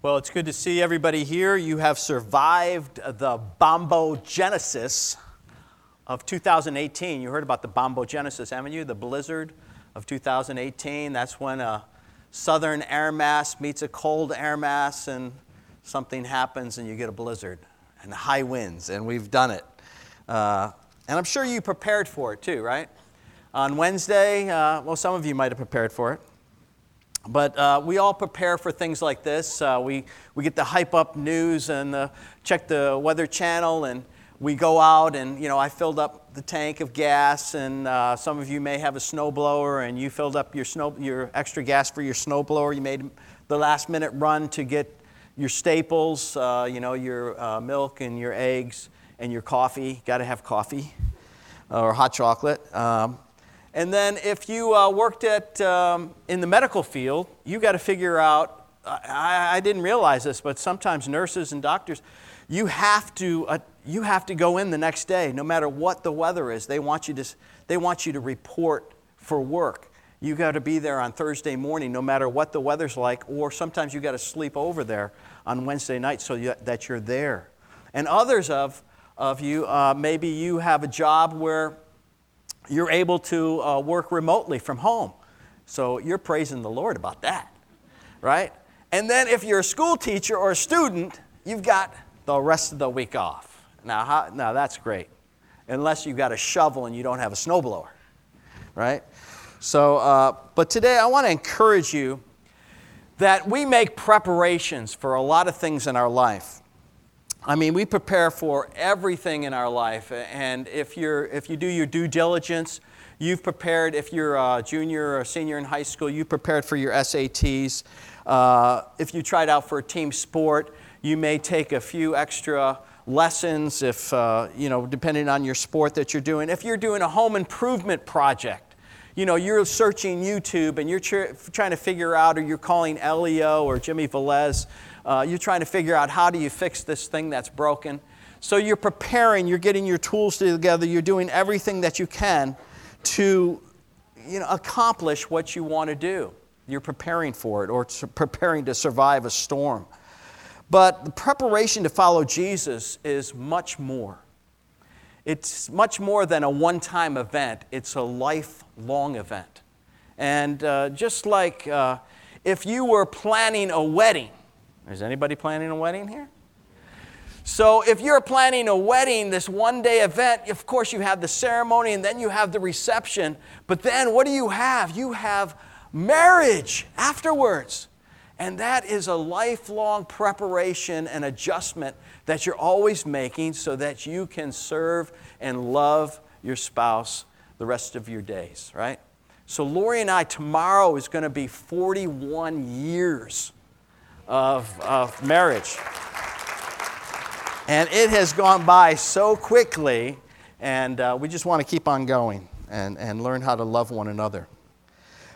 Well, it's good to see everybody here. You have survived the bombogenesis of 2018. You heard about the bombogenesis, haven't you? The blizzard of 2018. That's when a southern air mass meets a cold air mass and something happens and you get a blizzard and high winds, and we've done it. And I'm sure you prepared for it too, right? On Wednesday, well, some of you might have prepared for it. But we all prepare for things like this. We get the hype up news and check the Weather Channel, and we go out and, you know, I filled up the tank of gas, and some of you may have a snowblower and you filled up your extra gas for your snowblower. You made the last minute run to get your staples, you know, your milk and your eggs and your coffee. Got to have coffee or hot chocolate. And then if you worked at in the medical field, you got to figure out, I didn't realize this, but sometimes nurses and doctors, you have to go in the next day, no matter what the weather is. They want you to report for work. You got to be there on Thursday morning, no matter what the weather's like, or sometimes you got to sleep over there on Wednesday night so that you're there. And others of you, maybe you have a job where you're able to work remotely from home. So you're praising the Lord about that, right? And then if you're a school teacher or a student, you've got the rest of the week off. Now that's great, unless you've got a shovel and you don't have a snowblower, right? So, but today I want to encourage you that we make preparations for a lot of things in our life. I mean, we prepare for everything in our life, and if you do your due diligence, you've prepared. If you're a junior or senior in high school, you prepared for your SATs. If you tried out for a team sport, you may take a few extra lessons, if you know, depending on your sport that you're doing. If you're doing a home improvement project, you know, you're searching YouTube and you're trying to figure out, or you're calling Elio or Jimmy Velez. You're trying to figure out, how do you fix this thing that's broken? So you're preparing, you're getting your tools together, you're doing everything that you can to, you know, accomplish what you want to do. You're preparing for it, or preparing to survive a storm. But the preparation to follow Jesus is much more. It's much more than a one-time event. It's a lifelong event. And just like if you were planning a wedding. Is anybody planning a wedding here? So if you're planning a wedding, this one-day event, of course you have the ceremony and then you have the reception. But then what do you have? You have marriage afterwards. And that is a lifelong preparation and adjustment that you're always making so that you can serve and love your spouse the rest of your days, right? So Lori and I, tomorrow is going to be 41 years of marriage. And it has gone by so quickly, and we just want to keep on going and learn how to love one another.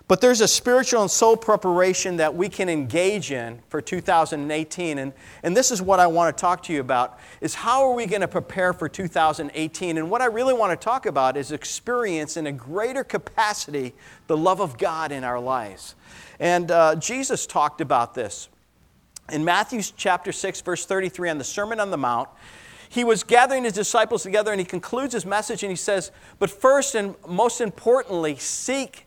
But there's a spiritual and soul preparation that we can engage in for 2018, and this is what I want to talk to you about, is how are we going to prepare for 2018? And what I really want to talk about is experience in a greater capacity the love of God in our lives. And Jesus talked about this. In Matthew chapter 6, verse 33, on the Sermon on the Mount, he was gathering his disciples together, and he concludes his message, and he says, but first and most importantly, seek,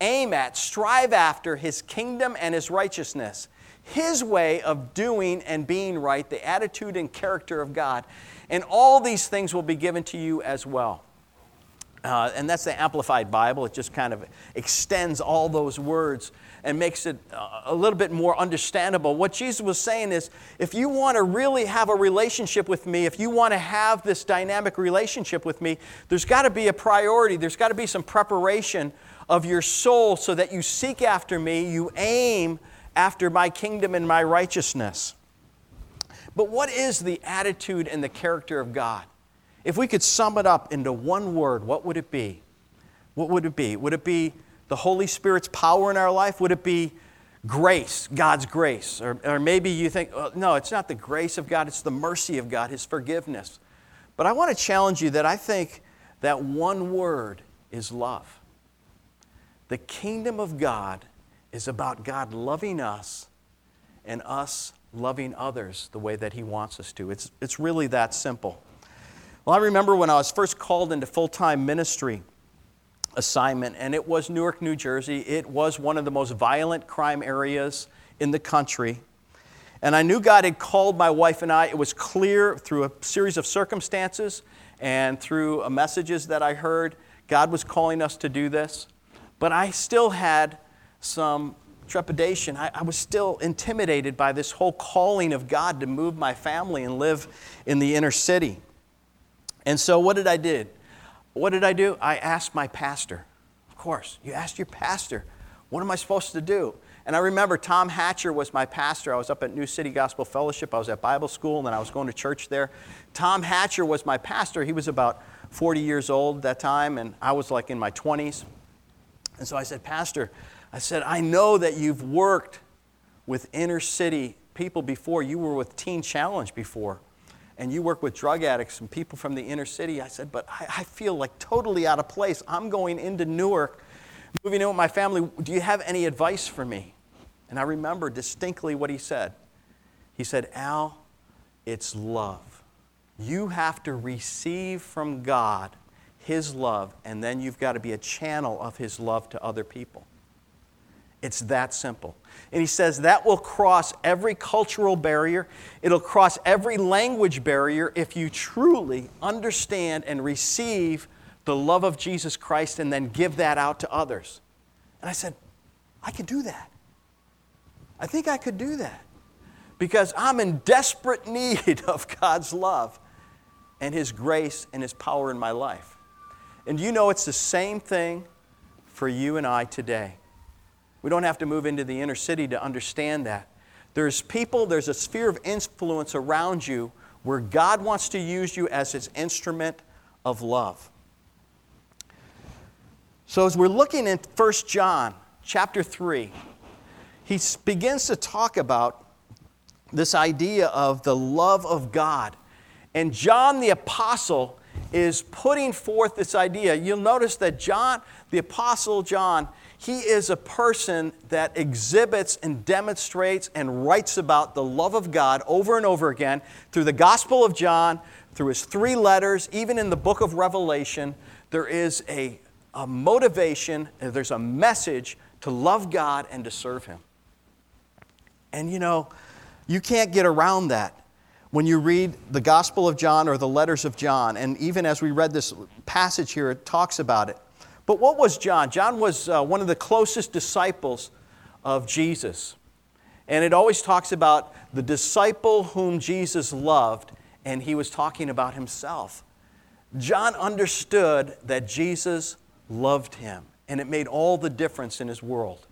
aim at, strive after his kingdom and his righteousness, his way of doing and being right, the attitude and character of God. And all these things will be given to you as well. And that's the Amplified Bible. It just kind of extends all those words and makes it a little bit more understandable. What Jesus was saying is, if you want to really have a relationship with me, if you want to have this dynamic relationship with me, there's got to be a priority. There's got to be some preparation of your soul so that you seek after me, you aim after my kingdom and my righteousness. But what is the attitude and the character of God? If we could sum it up into one word, what would it be? What would it be? Would it be the Holy Spirit's power in our life? Would it be grace, God's grace? Or maybe you think, oh, no, it's not the grace of God, it's the mercy of God, his forgiveness. But I want to challenge you that I think that one word is love. The kingdom of God is about God loving us and us loving others the way that he wants us to. It's really that simple. Well, I remember when I was first called into full-time ministry assignment, and it was Newark, New Jersey. It was one of the most violent crime areas in the country. And I knew God had called my wife and I. It was clear through a series of circumstances and through messages that I heard, God was calling us to do this. But I still had some trepidation. I was still intimidated by this whole calling of God to move my family and live in the inner city. And so what did I do? I asked my pastor. Of course, you asked your pastor, what am I supposed to do? And I remember Tom Hatcher was my pastor. I was up at New City Gospel Fellowship. I was at Bible school, and then I was going to church there. Tom Hatcher was my pastor. He was about 40 years old at that time, and I was like in my 20s. And so I said, Pastor, I know that you've worked with inner city people before. You were with Teen Challenge before, and you work with drug addicts and people from the inner city. I said, but I feel like totally out of place. I'm going into Newark, moving in with my family. Do you have any advice for me? And I remember distinctly what he said. He said, Al, it's love. You have to receive from God His love, and then you've got to be a channel of His love to other people. It's that simple. And he says that will cross every cultural barrier. It'll cross every language barrier if you truly understand and receive the love of Jesus Christ and then give that out to others. And I said, I could do that. I think I could do that because I'm in desperate need of God's love and His grace and His power in my life. And you know it's the same thing for you and I today. We don't have to move into the inner city to understand that. There's people, there's a sphere of influence around you where God wants to use you as His instrument of love. So as we're looking in 1 John chapter 3, he begins to talk about this idea of the love of God. And John the Apostle is putting forth this idea. You'll notice that John, the Apostle John, he is a person that exhibits and demonstrates and writes about the love of God over and over again through the Gospel of John, through his three letters, even in the book of Revelation. There is a motivation, there's a message to love God and to serve Him. And you know, you can't get around that when you read the Gospel of John or the letters of John. And even as we read this passage here, it talks about it. But what was John? John was one of the closest disciples of Jesus. And it always talks about the disciple whom Jesus loved, and he was talking about himself. John understood that Jesus loved him, and it made all the difference in his world.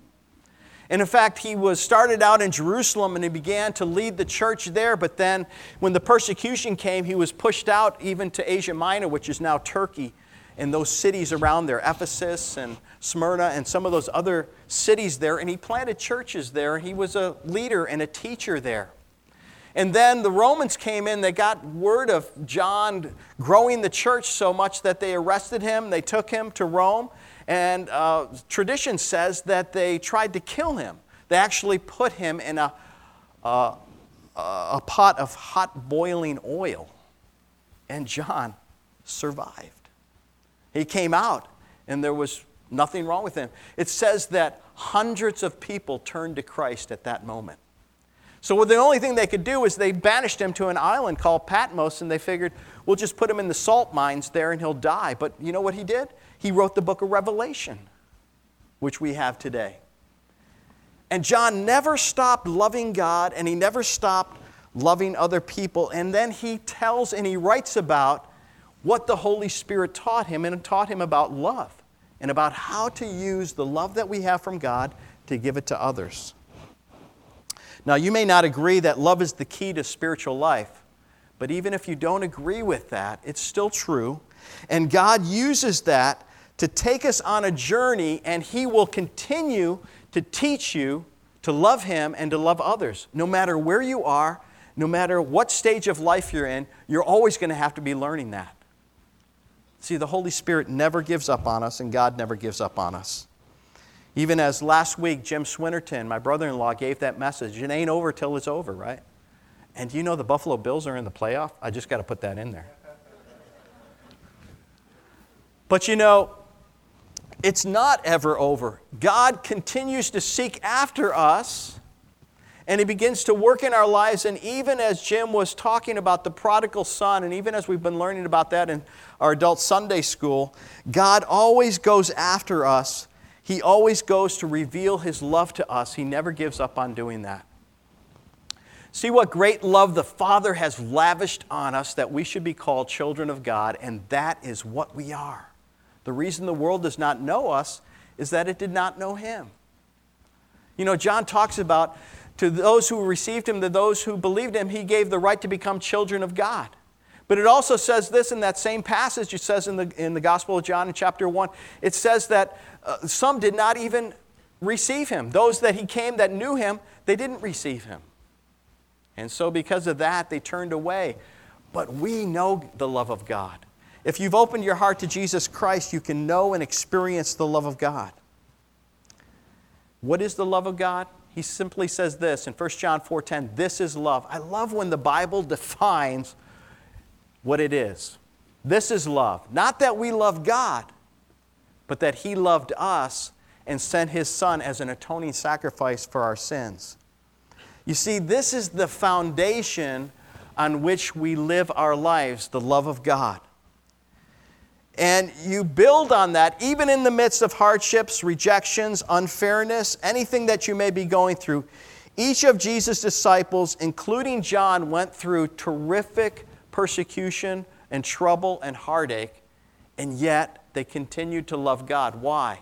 And in fact, he was started out in Jerusalem and he began to lead the church there. But then when the persecution came, he was pushed out even to Asia Minor, which is now Turkey, and those cities around there, Ephesus and Smyrna and some of those other cities there. And he planted churches there. He was a leader and a teacher there. And then the Romans came in. They got word of John growing the church so much that they arrested him. They took him to Rome. And tradition says that they tried to kill him. They actually put him in a pot of hot boiling oil. And John survived. He came out, and there was nothing wrong with him. It says that hundreds of people turned to Christ at that moment. So the only thing they could do is they banished him to an island called Patmos, and they figured, we'll just put him in the salt mines there and he'll die. But you know what he did? He wrote the book of Revelation, which we have today. And John never stopped loving God, and he never stopped loving other people. And then he tells and he writes about what the Holy Spirit taught him, and taught him about love and about how to use the love that we have from God to give it to others. Now, you may not agree that love is the key to spiritual life, but even if you don't agree with that, it's still true. And God uses that to take us on a journey, and He will continue to teach you to love Him and to love others. No matter where you are, no matter what stage of life you're in, you're always going to have to be learning that. See, the Holy Spirit never gives up on us, and God never gives up on us. Even as last week, Jim Swinnerton, my brother-in-law, gave that message, it ain't over till it's over, right? And do you know the Buffalo Bills are in the playoff? I just got to put that in there. But you know, it's not ever over. God continues to seek after us, and He begins to work in our lives. And even as Jim was talking about the prodigal son, and even as we've been learning about that in our adult Sunday school, God always goes after us. He always goes to reveal His love to us. He never gives up on doing that. See what great love the Father has lavished on us that we should be called children of God, and that is what we are. The reason the world does not know us is that it did not know Him. You know, John talks about, to those who received Him, to those who believed Him, He gave the right to become children of God. But it also says this in that same passage. It says in the Gospel of John in chapter 1, it says that some did not even receive Him. Those that He came that knew Him, they didn't receive Him. And so because of that, they turned away. But we know the love of God. If you've opened your heart to Jesus Christ, you can know and experience the love of God. What is the love of God? He simply says this in 1 John 4:10, this is love. I love when the Bible defines what it is. This is love. Not that we love God, but that He loved us and sent His Son as an atoning sacrifice for our sins. You see, this is the foundation on which we live our lives, the love of God. And you build on that even in the midst of hardships, rejections, unfairness, anything that you may be going through. Each of Jesus' disciples, including John, went through terrific persecution and trouble and heartache, and yet they continued to love God. Why?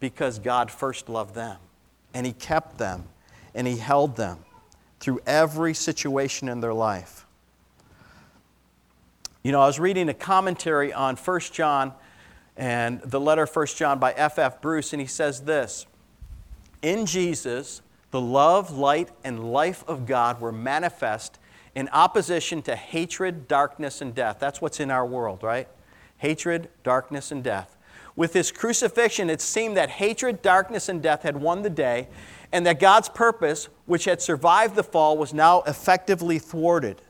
Because God first loved them, and He kept them, and He held them through every situation in their life. You know, I was reading a commentary on 1 John and the letter of 1 John by F.F. Bruce, and he says this, in Jesus, the love, light, and life of God were manifest in opposition to hatred, darkness, and death. That's what's in our world, right? Hatred, darkness, and death. With His crucifixion, it seemed that hatred, darkness, and death had won the day, and that God's purpose, which had survived the fall, was now effectively thwarted.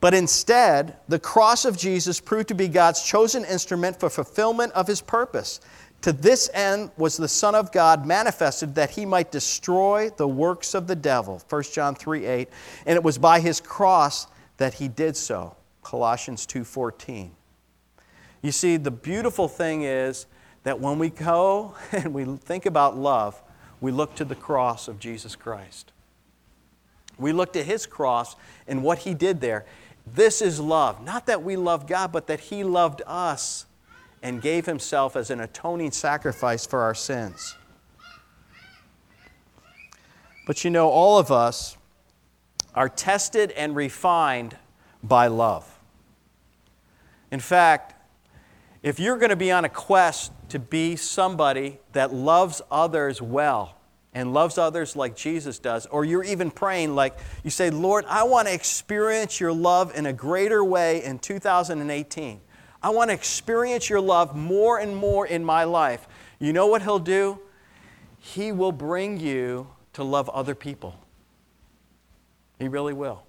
But instead, the cross of Jesus proved to be God's chosen instrument for fulfillment of His purpose. To this end was the Son of God manifested that He might destroy the works of the devil, 1 John 3:8, and it was by His cross that He did so, Colossians 2:14. You see, the beautiful thing is that when we go and we think about love, we look to the cross of Jesus Christ. We look to His cross and what He did there. This is love. Not that we love God, but that He loved us and gave Himself as an atoning sacrifice for our sins. But you know, all of us are tested and refined by love. In fact, if you're going to be on a quest to be somebody that loves others well, and loves others like Jesus does, or you're even praying like you say, Lord, I want to experience your love in a greater way in 2018. I want to experience your love more and more in my life. You know what He'll do? He will bring you to love other people. He really will.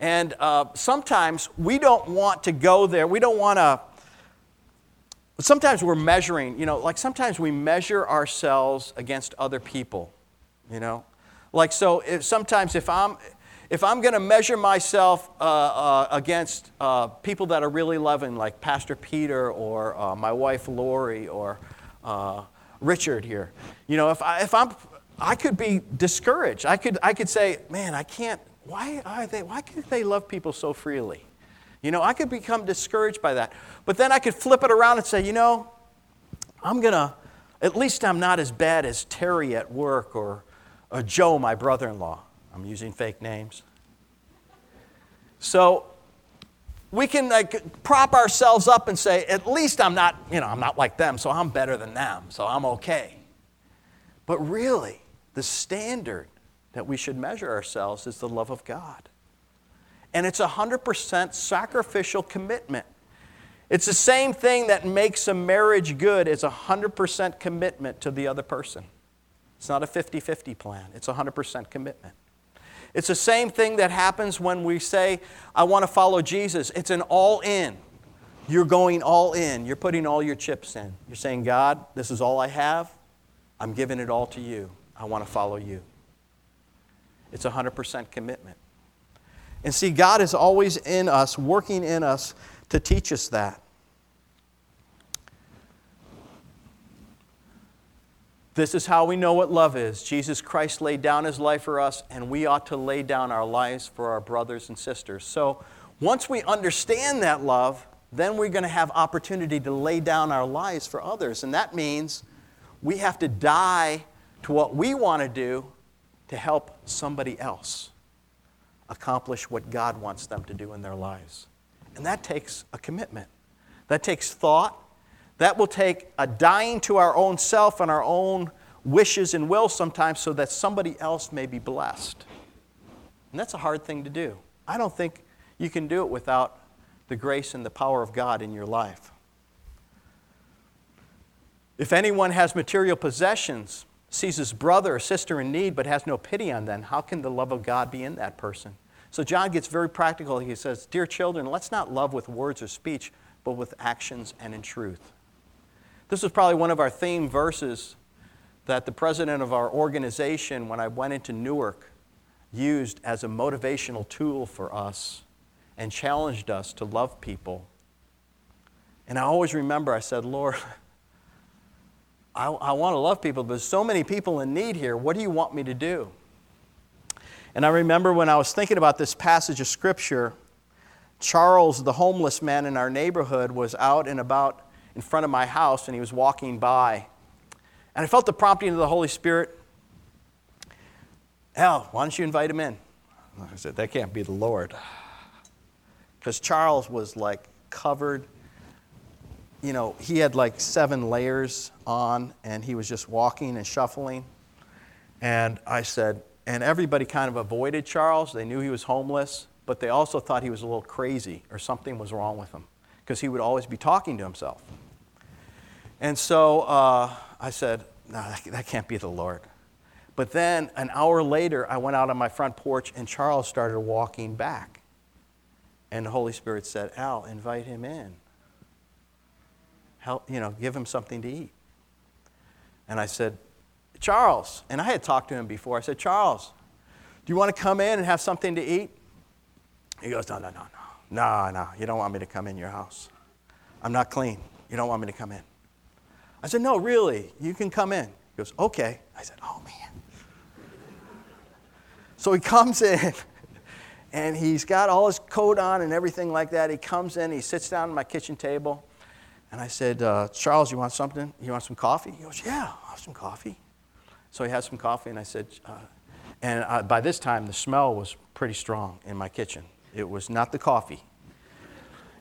And sometimes we don't want to go there. We don't want to. Sometimes we're measuring, you know, like sometimes we measure ourselves against other people, you know. Like so, if I'm going to measure myself against people that are really loving, like Pastor Peter or my wife Lori or Richard here, you know, if I could be discouraged. I could say, man, I can't. Why can't they love people so freely? You know, I could become discouraged by that. But then I could flip it around and say, you know, at least I'm not as bad as Terry at work or Joe, my brother-in-law. I'm using fake names. So we can like prop ourselves up and say, at least I'm not like them, so I'm better than them, so I'm okay. But really, the standard that we should measure ourselves is the love of God. And it's 100% sacrificial commitment. It's the same thing that makes a marriage good. It's 100% commitment to the other person. It's not a 50-50 plan. It's 100% commitment. It's the same thing that happens when we say, I want to follow Jesus. It's an all-in. You're going all in. You're putting all your chips in. You're saying, God, this is all I have. I'm giving it all to you. I want to follow you. It's 100% commitment. And see, God is always in us, working in us to teach us that. This is how we know what love is. Jesus Christ laid down His life for us, and we ought to lay down our lives for our brothers and sisters. So once we understand that love, then we're going to have opportunity to lay down our lives for others. And that means we have to die to what we want to do to help somebody else accomplish what God wants them to do in their lives. And that takes a commitment. That takes thought. That will take a dying to our own self and our own wishes and will sometimes so that somebody else may be blessed. And that's a hard thing to do. I don't think you can do it without the grace and the power of God in your life. If anyone has material possessions, sees his brother or sister in need, but has no pity on them, how can the love of God be in that person? So John gets very practical. He says, dear children, let's not love with words or speech, but with actions and in truth. This was probably one of our theme verses that the president of our organization, when I went into Newark, used as a motivational tool for us and challenged us to love people. And I always remember I said, Lord, I want to love people, but there's so many people in need here. What do you want me to do? And I remember when I was thinking about this passage of Scripture, Charles, the homeless man in our neighborhood, was out and about in front of my house, and he was walking by. And I felt the prompting of the Holy Spirit, Al, why don't you invite him in? I said, that can't be the Lord. Because Charles was like covered, you know, he had like 7 layers on, and he was just walking and shuffling. And I said, and everybody kind of avoided Charles. They knew he was homeless, but they also thought he was a little crazy or something was wrong with him because he would always be talking to himself. And so I said, no, that can't be the Lord. But then an hour later, I went out on my front porch and Charles started walking back. And the Holy Spirit said, Al, invite him in. Help, you know, give him something to eat. And I said, Charles, and I had talked to him before. I said, Charles, do you want to come in and have something to eat? He goes, no, you don't want me to come in your house. I'm not clean. You don't want me to come in. I said, no, really, you can come in. He goes, okay. I said, oh, man. So he comes in, and he's got all his coat on and everything like that. He comes in, he sits down at my kitchen table, and I said, Charles, you want something? You want some coffee? He goes, yeah, I'll have some coffee. So he has some coffee, and I said, by this time, the smell was pretty strong in my kitchen. It was not the coffee.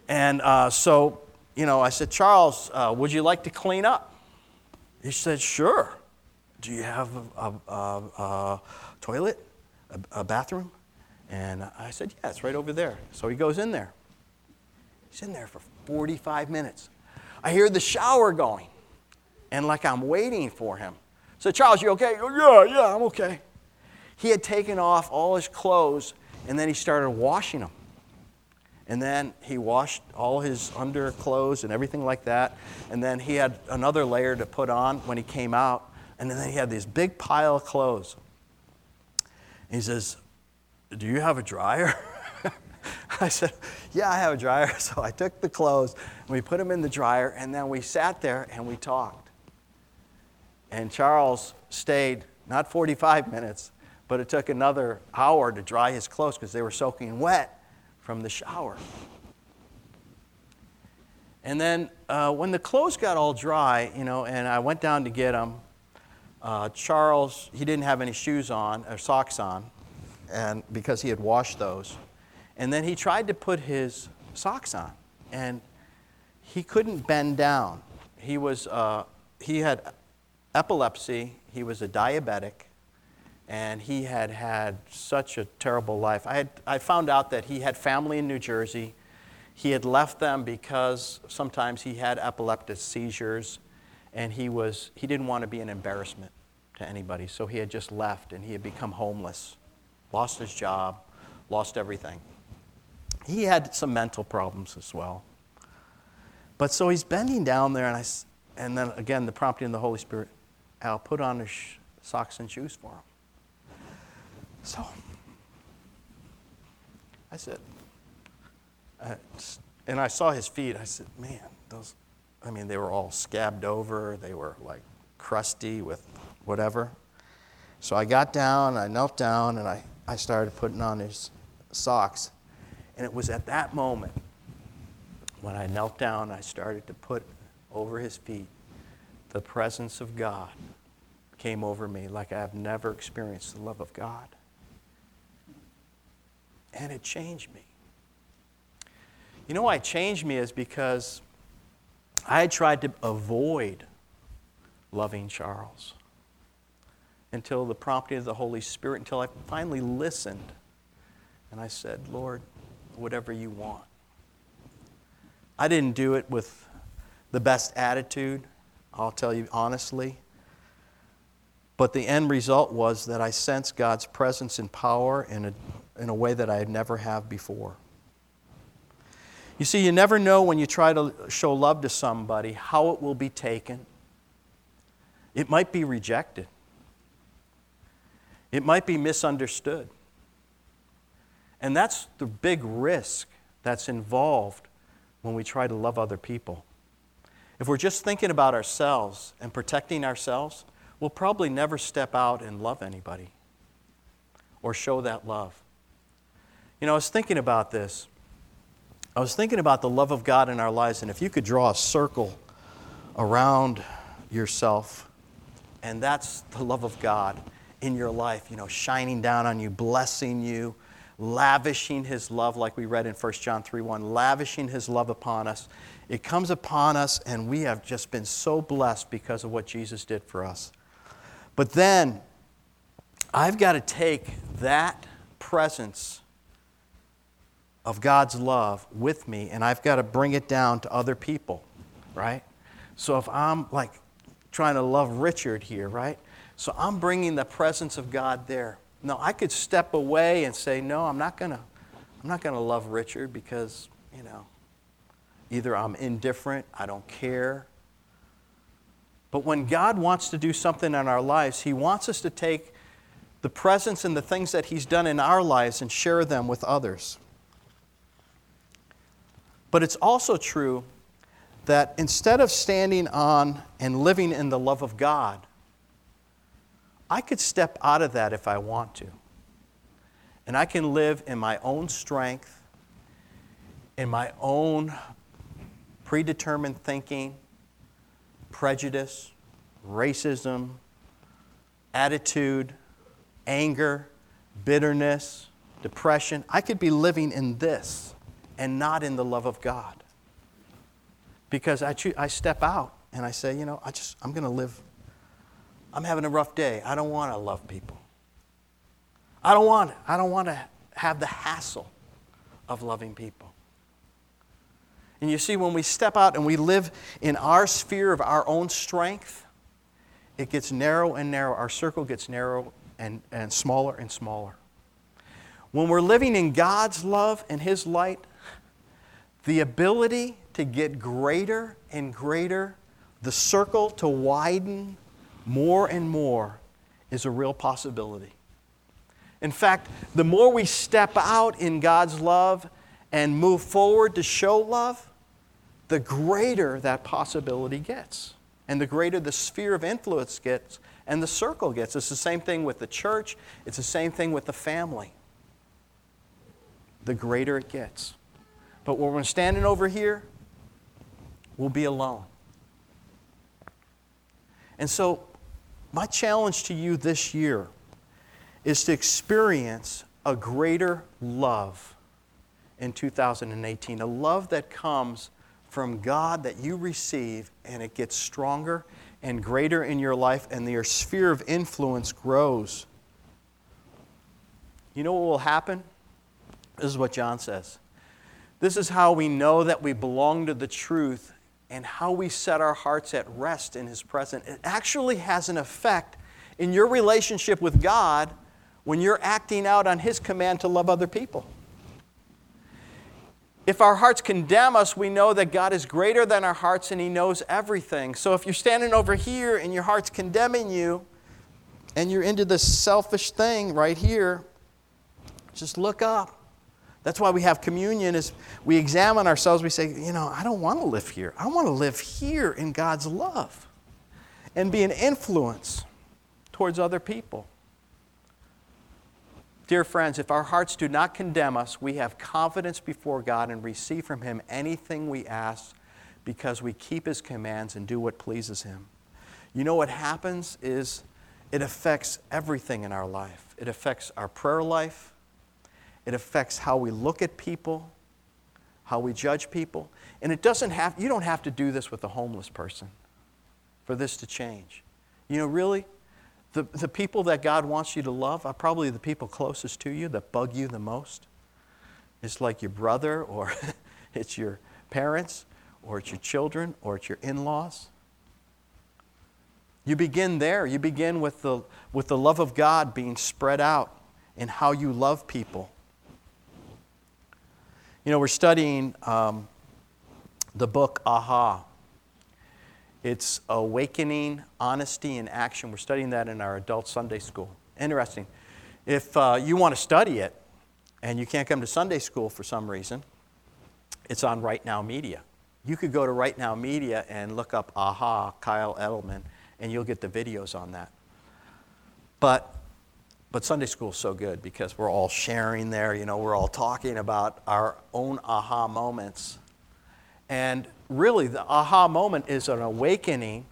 And so, you know, I said, Charles, would you like to clean up? He said, sure. Do you have a toilet, a bathroom? And I said, yeah, it's right over there. So he goes in there. He's in there for 45 minutes. I hear the shower going, and like I'm waiting for him. So, Charles, you okay? Yeah, I'm okay. He had taken off all his clothes, and then he started washing them. And then he washed all his underclothes and everything like that. And then he had another layer to put on when he came out. And then he had this big pile of clothes. And he says, do you have a dryer? I said, yeah, I have a dryer. So I took the clothes, and we put them in the dryer, and then we sat there and we talked. And Charles stayed, not 45 minutes, but it took another hour to dry his clothes because they were soaking wet from the shower. And then when the clothes got all dry, you know, and I went down to get them, Charles, he didn't have any shoes on or socks on, and because he had washed those. And then he tried to put his socks on, and he couldn't bend down. He was he had epilepsy. He was a diabetic, and he had had such a terrible life. I found out that he had family in New Jersey. He had left them because sometimes he had epileptic seizures, and he didn't want to be an embarrassment to anybody. So he had just left, and he had become homeless, lost his job, lost everything. He had some mental problems as well. But so he's bending down there, and then again, the prompting of the Holy Spirit, I'll put on his socks and shoes for him. So I said, and I saw his feet. I said, man, they were all scabbed over. They were like crusty with whatever. So I got down, I knelt down, and I started putting on his socks. And it was at that moment when I knelt down, I started to put over his feet. The presence of God came over me like I have never experienced the love of God. And it changed me. You know why it changed me is because I had tried to avoid loving Charles until the prompting of the Holy Spirit, until I finally listened. And I said, Lord, whatever you want. I didn't do it with the best attitude, I'll tell you honestly. But the end result was that I sensed God's presence and power in a way that I never have before. You see, you never know when you try to show love to somebody how it will be taken. It might be rejected. It might be misunderstood. And that's the big risk that's involved when we try to love other people. If we're just thinking about ourselves and protecting ourselves, we'll probably never step out and love anybody or show that love. You know, I was thinking about this. I was thinking about the love of God in our lives, and if you could draw a circle around yourself, and that's the love of God in your life, you know, shining down on you, blessing you, lavishing His love, like we read in 1 John 3:1, lavishing His love upon us. It comes upon us, and we have just been so blessed because of what Jesus did for us. But then, I've got to take that presence of God's love with me, and I've got to bring it down to other people, right? So if I'm like trying to love Richard here, right? So I'm bringing the presence of God there. Now I could step away and say, no, I'm not gonna love Richard because, you know, either I'm indifferent, I don't care. But when God wants to do something in our lives, He wants us to take the presence and the things that He's done in our lives and share them with others. But it's also true that instead of standing on and living in the love of God, I could step out of that if I want to. And I can live in my own strength, in my own predetermined thinking, prejudice, racism, attitude, anger, bitterness, depression. I could be living in this and not in the love of God. Because I step out and I say, you know, I'm going to live. I'm having a rough day. I don't want to love people. I don't want to have the hassle of loving people. And you see, when we step out and we live in our sphere of our own strength, it gets narrow and narrow. Our circle gets narrow and smaller and smaller. When we're living in God's love and His light, the ability to get greater and greater, the circle to widen more and more is a real possibility. In fact, the more we step out in God's love and move forward to show love, the greater that possibility gets. And the greater the sphere of influence gets and the circle gets. It's the same thing with the church. It's the same thing with the family. The greater it gets. But when we're standing over here, we'll be alone. And so, my challenge to you this year is to experience a greater love in 2018. A love that comes from God that you receive, and it gets stronger and greater in your life, and your sphere of influence grows. You know what will happen? This is what John says. This is how we know that we belong to the truth and how we set our hearts at rest in His presence. It actually has an effect in your relationship with God when you're acting out on His command to love other people. If our hearts condemn us, we know that God is greater than our hearts and He knows everything. So if you're standing over here and your heart's condemning you and you're into this selfish thing right here, just look up. That's why we have communion, is we examine ourselves. We say, you know, I don't want to live here. I want to live here in God's love and be an influence towards other people. Dear friends, if our hearts do not condemn us, we have confidence before God and receive from Him anything we ask because we keep His commands and do what pleases Him. You know what happens is it affects everything in our life. It affects our prayer life. It affects how we look at people, how we judge people. And you don't have to do this with a homeless person for this to change. You know, really, the people that God wants you to love are probably the people closest to you that bug you the most. It's like your brother, or it's your parents, or it's your children, or it's your in-laws. You begin there. You begin with the love of God being spread out in how you love people. You know, we're studying the book, Aha. It's Awakening, Honesty, and Action. We're studying that in our adult Sunday school. Interesting. If you want to study it and you can't come to Sunday school for some reason, it's on Right Now Media. You could go to Right Now Media and look up Aha, Kyle Edelman, and you'll get the videos on that. But Sunday school is so good because we're all sharing there. You know, we're all talking about our own aha moments. And really, the aha moment is an awakening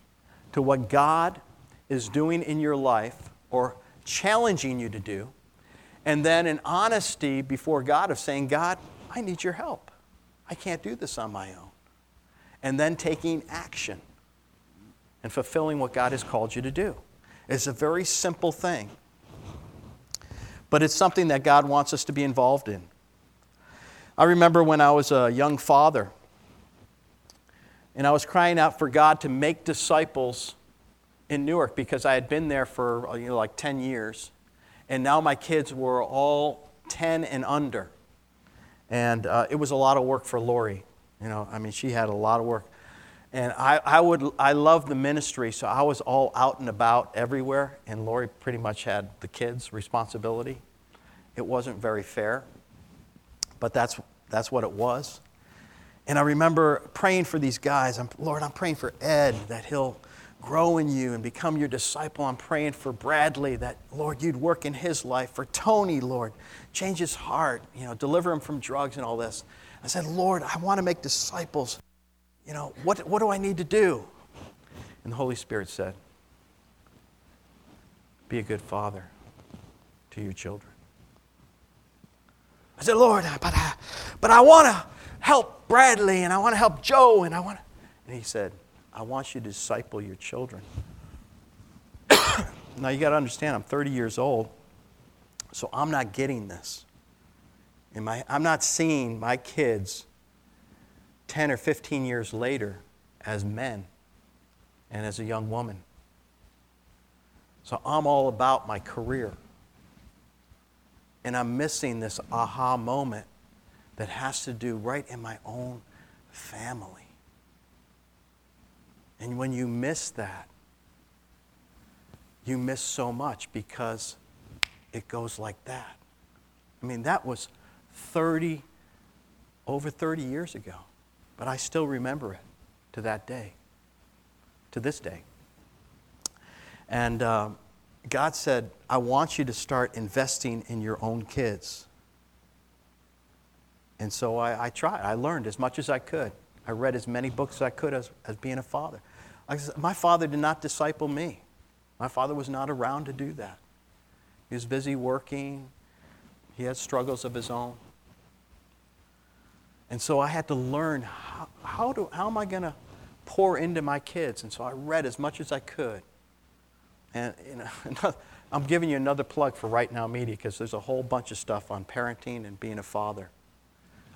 to what God is doing in your life or challenging you to do. And then an honesty before God of saying, God, I need your help. I can't do this on my own. And then taking action and fulfilling what God has called you to do. It's a very simple thing. But it's something that God wants us to be involved in. I remember when I was a young father, and I was crying out for God to make disciples in Newark because I had been there for 10 years, and now my kids were all 10 and under, and it was a lot of work for Lori. You know, I mean, she had a lot of work, and I loved the ministry, so I was all out and about everywhere, and Lori pretty much had the kids' responsibility. It wasn't very fair, but that's what it was. And I remember praying for these guys. Lord, I'm praying for Ed, that he'll grow in you and become your disciple. I'm praying for Bradley, that, Lord, you'd work in his life. For Tony, Lord, change his heart, you know, deliver him from drugs and all this. I said, Lord, I want to make disciples. You know, what do I need to do? And the Holy Spirit said, be a good father to your children. I said, Lord, but I want to help Bradley, and I want to help Joe, and I want to... And He said, I want you to disciple your children. Now, you got to understand, I'm 30 years old, so I'm not getting this. I'm not seeing my kids 10 or 15 years later as men and as a young woman. So I'm all about my career. And I'm missing this aha moment that has to do right in my own family. And when you miss that, you miss so much because it goes like that. I mean, that was over 30 years ago. But I still remember it to this day. And God said, I want you to start investing in your own kids. And so I tried. I learned as much as I could. I read as many books as I could as being a father. My father did not disciple me. My father was not around to do that. He was busy working. He had struggles of his own. And so I had to learn, how am I going to pour into my kids? And so I read as much as I could. And you know, I'm giving you another plug for Right Now Media because there's a whole bunch of stuff on parenting and being a father.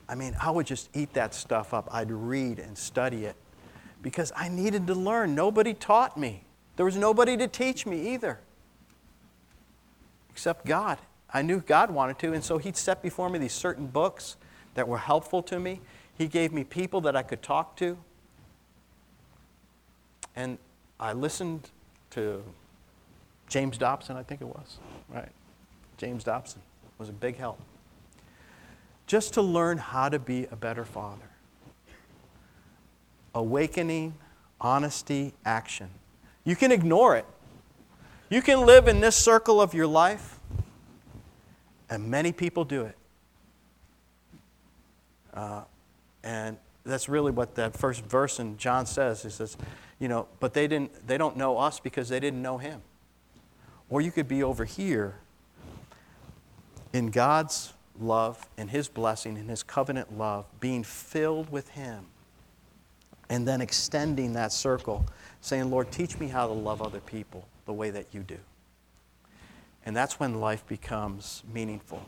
I mean, I would just eat that stuff up. I'd read and study it because I needed to learn. Nobody taught me. There was nobody to teach me either except God. I knew God wanted to, and so He'd set before me these certain books that were helpful to me. He gave me people that I could talk to. And I listened to James Dobson, I think it was, right? James Dobson was a big help. Just to learn how to be a better father. Awakening, honesty, action. You can ignore it. You can live in this circle of your life, and many people do it. And that's really what that first verse in John says. He says, you know, but they don't know us because they didn't know Him. Or you could be over here in God's love and His blessing and His covenant love, being filled with Him, and then extending that circle, saying, Lord, teach me how to love other people the way that You do. And that's when life becomes meaningful.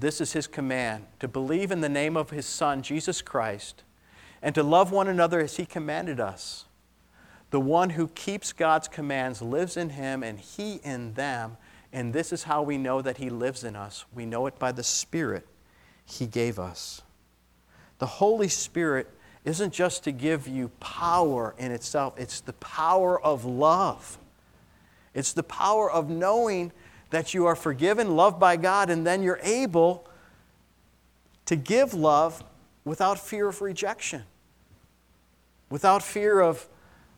This is His command, to believe in the name of His Son, Jesus Christ, and to love one another as He commanded us. The one who keeps God's commands lives in Him and He in them. And this is how we know that He lives in us. We know it by the Spirit He gave us. The Holy Spirit isn't just to give you power in itself. It's the power of love. It's the power of knowing that you are forgiven, loved by God, and then you're able to give love without fear of rejection, without fear of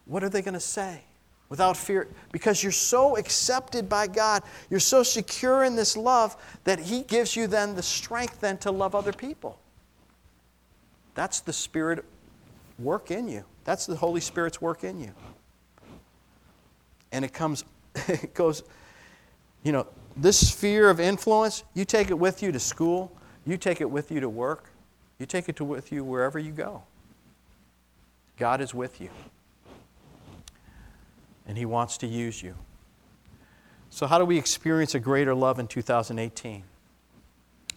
what are they going to say, without fear, because you're so accepted by God, you're so secure in this love that He gives you then the strength then to love other people. That's the Spirit work in you. That's the Holy Spirit's work in you. And it comes, it goes, you know, this sphere of influence, you take it with you to school, you take it with you to work, you take it with you wherever you go. God is with you. And He wants to use you. So how do we experience a greater love in 2018?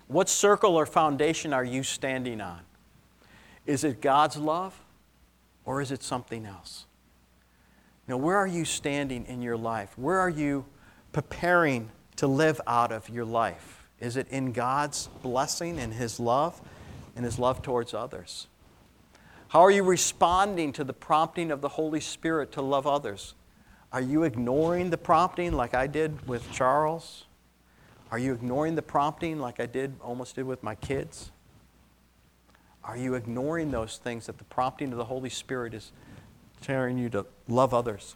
What circle or foundation are you standing on? Is it God's love or is it something else? Now, where are you standing in your life? Where are you preparing to live out of your life? Is it in God's blessing and His love towards others? How are you responding to the prompting of the Holy Spirit to love others? Are you ignoring the prompting like I did with Charles? Are you ignoring the prompting like I almost did with my kids? Are you ignoring those things that the prompting of the Holy Spirit is telling you to love others?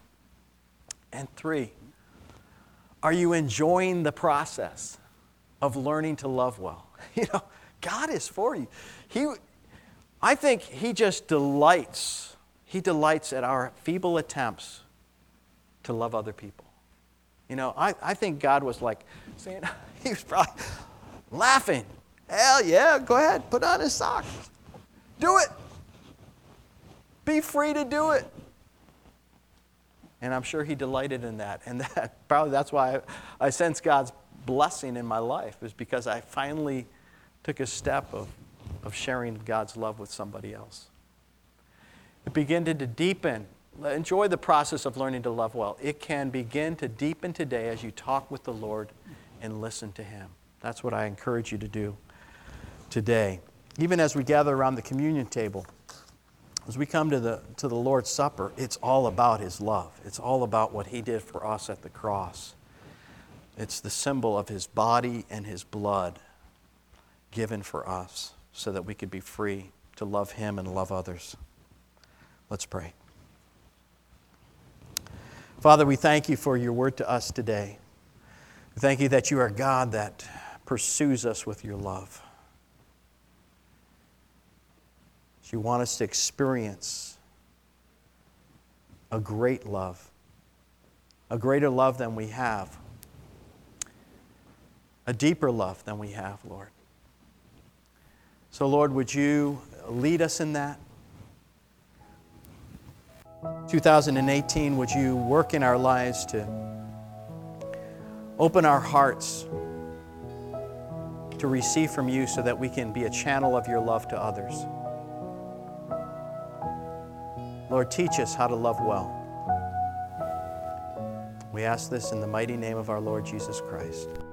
And 3, are you enjoying the process of learning to love well? You know, God is for you. I think He just delights. He delights at our feeble attempts to love other people. You know, I think God was like saying, He was probably laughing. Hell yeah, go ahead, put on His socks. Do it. Be free to do it. And I'm sure He delighted in that. And that probably that's why I sense God's blessing in my life, is because I finally took a step of sharing God's love with somebody else. It began to deepen. Enjoy the process of learning to love well. It can begin to deepen today as you talk with the Lord and listen to Him. That's what I encourage you to do today. Even as we gather around the communion table, as we come to the Lord's Supper, it's all about His love. It's all about what He did for us at the cross. It's the symbol of His body and His blood given for us so that we could be free to love Him and love others. Let's pray. Father, we thank You for Your word to us today. We thank You that You are God that pursues us with Your love. You want us to experience a great love, a greater love than we have, a deeper love than we have, Lord. So, Lord, would You lead us in that? 2018, would You work in our lives to open our hearts to receive from you so that we can be a channel of your love to others. Lord, teach us how to love well. We ask this in the mighty name of our Lord Jesus Christ.